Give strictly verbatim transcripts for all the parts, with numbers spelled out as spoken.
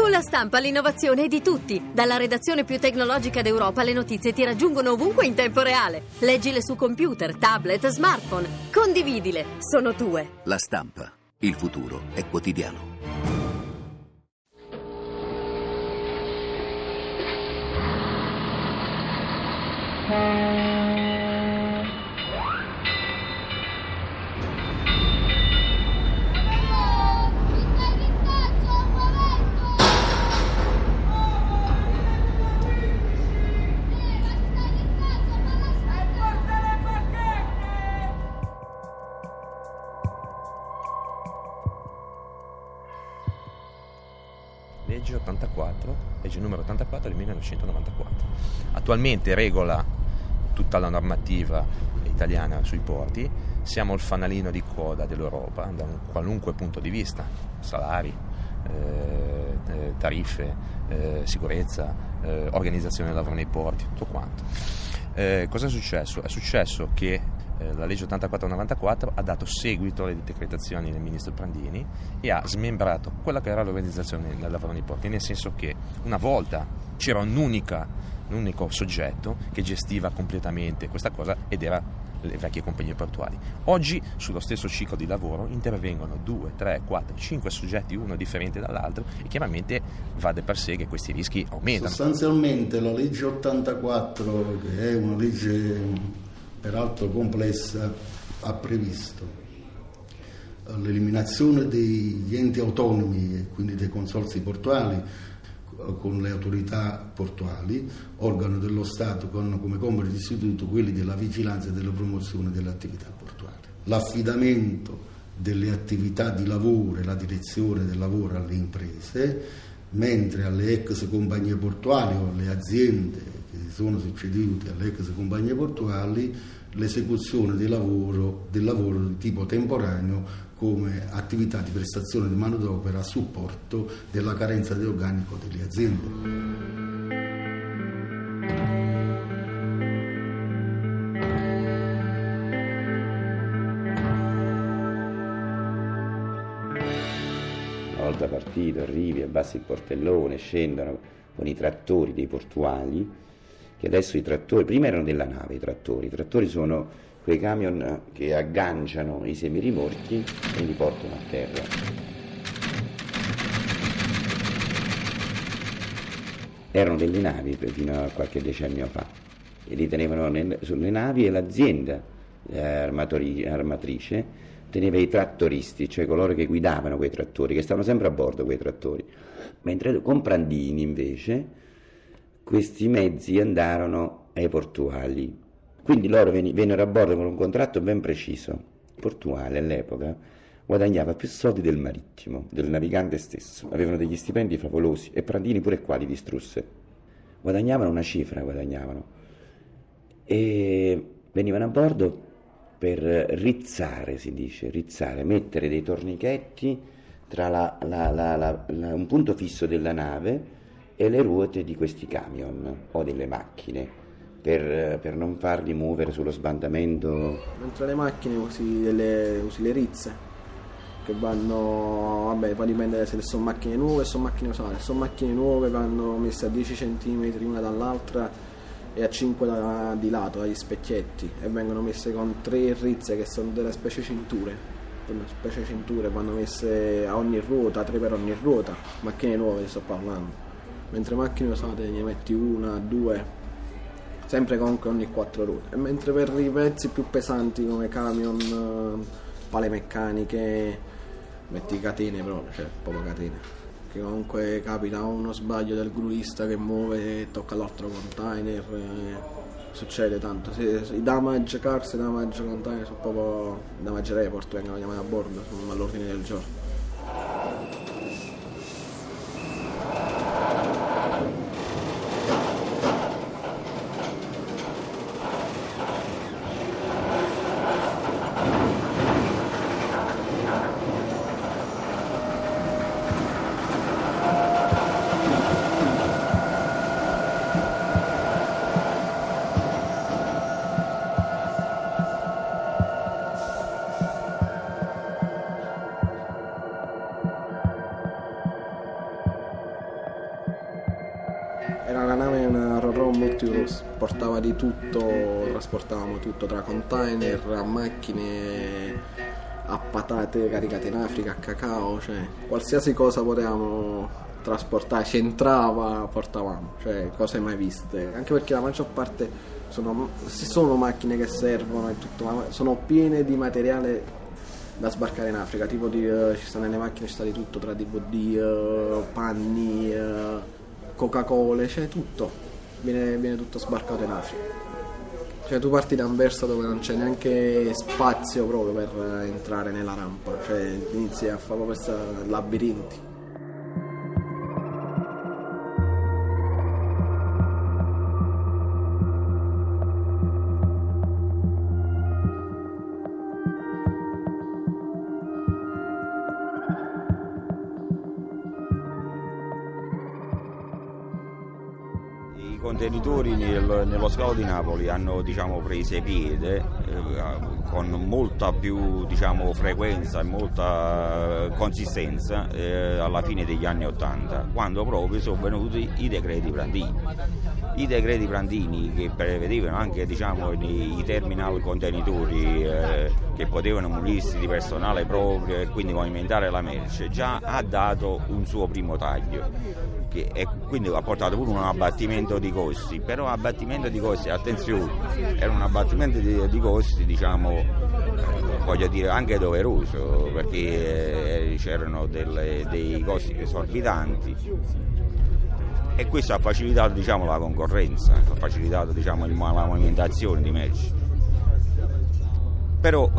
Con La Stampa l'innovazione è di tutti. Dalla redazione più tecnologica d'Europa le notizie ti raggiungono ovunque in tempo reale. Leggile su computer, tablet, smartphone. Condividile, sono tue. La Stampa, il futuro è quotidiano. Legge ottantaquattro, legge numero ottantaquattro del millenovecentonovantaquattro. Attualmente regola tutta la normativa italiana sui porti. Siamo il fanalino di coda dell'Europa da qualunque punto di vista: salari, eh, tariffe, eh, sicurezza, eh, organizzazione del lavoro nei porti, tutto quanto. Eh, cosa è successo? È successo che eh, la legge ottantaquattro novantaquattro ha dato seguito alle decretazioni del ministro Prandini e ha smembrato quella che era l'organizzazione del lavoro nei porti, nel senso che una volta c'era un'unica, un unico soggetto che gestiva completamente questa cosa ed era le vecchie compagnie portuali. Oggi sullo stesso ciclo di lavoro intervengono due, tre, quattro, cinque soggetti, uno differente dall'altro, e chiaramente va per sé che questi rischi aumentano. Sostanzialmente la legge ottantaquattro, che è una legge peraltro complessa, ha previsto l'eliminazione degli enti autonomi e quindi dei consorzi portuali con le autorità portuali, organo dello Stato con come compiti di istituto quelli della vigilanza e della promozione delle attività portuali. L'affidamento delle attività di lavoro e la direzione del lavoro alle imprese, mentre alle ex compagnie portuali o alle aziende che si sono succedute alle ex compagnie portuali, l'esecuzione del lavoro, del lavoro di tipo temporaneo come attività di prestazione di manodopera a supporto della carenza di organico delle aziende. Una volta partito arrivi, abbassi il portellone, scendono con i trattori dei portuali, che adesso i trattori, prima erano della nave i trattori, i trattori sono quei camion che agganciano i semi rimorchi e li portano a terra. Erano delle navi fino a qualche decennio fa e li tenevano nel, sulle navi, e l'azienda eh, armatori, armatrice teneva i trattoristi, cioè coloro che guidavano quei trattori, che stavano sempre a bordo quei trattori, mentre con Prandini invece questi mezzi andarono ai portuali. Quindi loro vennero a bordo con un contratto ben preciso. Il portuale all'epoca guadagnava più soldi del marittimo, del navigante stesso. Avevano degli stipendi favolosi e Prandini pure qua li distrusse. Guadagnavano una cifra, guadagnavano. E venivano a bordo per rizzare, si dice, rizzare, mettere dei tornichetti tra la, la, la, la, la, un punto fisso della nave e le ruote di questi camion o delle macchine. Per, per non farli muovere sullo sbandamento. Dentro le macchine usi, delle, usi le rizze che vanno, vabbè, poi dipende se sono macchine nuove o sono macchine usate. Se sono macchine nuove vanno messe a dieci centimetri una dall'altra e a cinque da, di lato agli specchietti, e vengono messe con tre rizze che sono delle specie cinture, una specie cinture vanno messe a ogni ruota, tre per ogni ruota. Macchine nuove sto parlando, mentre macchine usate ne metti una, due, sempre comunque ogni quattro ruote. E mentre per i pezzi più pesanti come camion, pale meccaniche, metti catene proprio, cioè proprio catene, che comunque capita uno sbaglio del gruista che muove e tocca l'altro container, eh, succede tanto. Se, se, i damage cars, i damage container sono proprio damage report, vengono chiamati a bordo, sono all'ordine del giorno. Era una nave, una Ro-Ro multiuso, portava di tutto, trasportavamo tutto tra container, a macchine, a patate caricate in Africa, a cacao, cioè qualsiasi cosa potevamo trasportare, c'entrava, portavamo, cioè cose mai viste, anche perché la maggior parte sono, sono macchine che servono e tutto, ma sono piene di materiale da sbarcare in Africa, tipo di, uh, ci stanno nelle macchine, ci sta di tutto, tra D V D, uh, panni, uh, Coca-Cola, cioè tutto, viene, viene tutto sbarcato in Africa. Cioè tu parti da Anversa dove non c'è neanche spazio proprio per entrare nella rampa, cioè inizi a fare questi labirinti. I contenitori nel, nello scalo di Napoli hanno, diciamo, preso piede eh, con molta più, diciamo, frequenza e molta eh, consistenza eh, alla fine degli anni Ottanta, quando proprio sono venuti i decreti Prandini. I decreti Prandini che prevedevano anche, diciamo, i, i terminal contenitori eh, che potevano munirsi di personale proprio e quindi movimentare la merce, già ha dato un suo primo taglio. Che è, quindi ha portato pure un abbattimento di costi, però abbattimento di costi, attenzione, era un abbattimento di, di costi, diciamo, eh, voglio dire anche doveroso, perché eh, c'erano delle, dei costi esorbitanti e questo ha facilitato, diciamo, la concorrenza, ha facilitato, diciamo, il, la movimentazione di merci. Però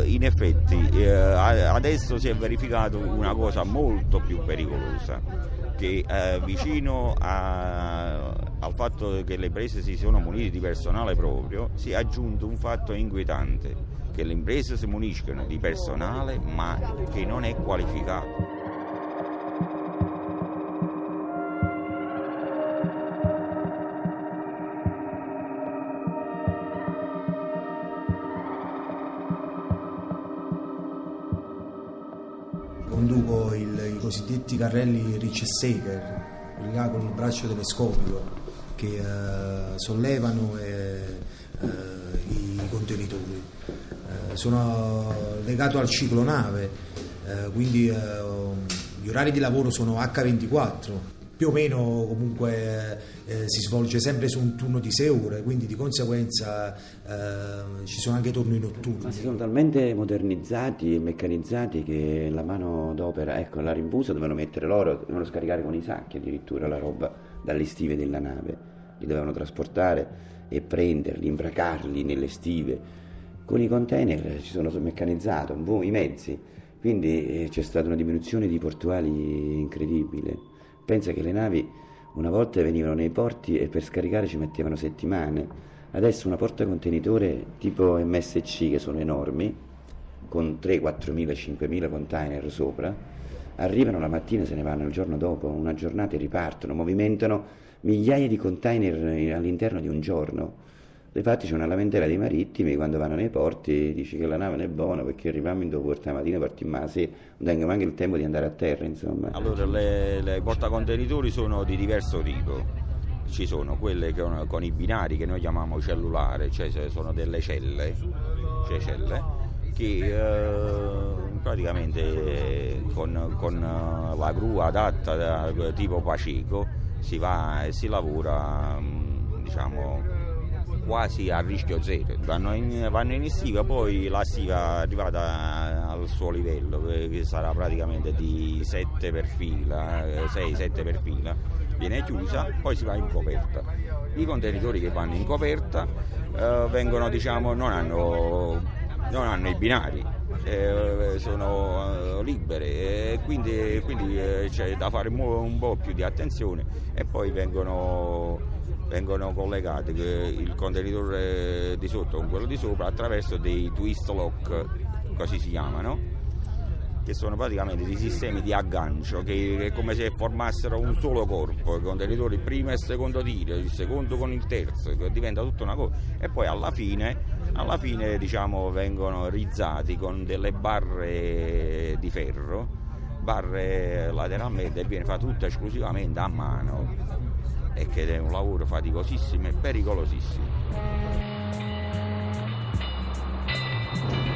eh, in effetti eh, adesso si è verificata una cosa molto più pericolosa, che eh, vicino a, al fatto che le imprese si sono munite di personale proprio si è aggiunto un fatto inquietante, che le imprese si muniscono di personale ma che non è qualificato. Conduco il, i cosiddetti carrelli reach shaker, quelli là con il braccio telescopico che eh, sollevano eh, eh, i contenitori. Eh, sono legato al ciclo nave, eh, quindi eh, gli orari di lavoro sono acca ventiquattro, più o meno comunque eh, si svolge sempre su un turno di sei ore, quindi di conseguenza eh, ci sono anche turni notturni. Ma si sono talmente modernizzati e meccanizzati che la mano d'opera, ecco, la rimbusa dovevano mettere loro, dovevano scaricare con i sacchi addirittura la roba dalle stive della nave, li dovevano trasportare e prenderli, imbracarli nelle stive. Con i container ci sono meccanizzato, i mezzi, quindi c'è stata una diminuzione di portuali incredibile. Pensa che le navi una volta venivano nei porti e per scaricare ci mettevano settimane, adesso una porta contenitore tipo M S C, che sono enormi, con tre, quattromila, cinquemila container sopra, arrivano la mattina e se ne vanno il giorno dopo, una giornata e ripartono, movimentano migliaia di container all'interno di un giorno. Infatti c'è una lamentela dei marittimi quando vanno nei porti, dice che la nave non è buona perché arriviamo in due porta la mattina, partiamo la sera, non tengo neanche il tempo di andare a terra, insomma. Allora le, le portacontenitori sono di diverso tipo, ci sono quelle che, con i binari che noi chiamiamo cellulare, cioè sono delle celle, cioè celle che eh, praticamente con, con la gru adatta da, tipo Paceco si va e si lavora, diciamo, quasi a rischio zero, vanno in, vanno in stiva, poi la stiva arrivata al suo livello, che sarà praticamente di sette per fila, sei sette per fila, viene chiusa, poi si va in coperta. I contenitori che vanno in coperta eh, vengono, diciamo, non hanno, non hanno i binari, eh, sono libere, eh, quindi, quindi eh, c'è da fare un po' più di attenzione e poi vengono... vengono collegati il contenitore di sotto con quello di sopra attraverso dei twist lock, così si chiamano, che sono praticamente dei sistemi di aggancio che è come se formassero un solo corpo, i contenitori prima e secondo tiro, il secondo con il terzo, diventa tutta una cosa, e poi alla fine alla fine diciamo vengono rizzati con delle barre di ferro barre lateralmente e viene fatta tutta esclusivamente a mano, e che è un lavoro faticosissimo e pericolosissimo.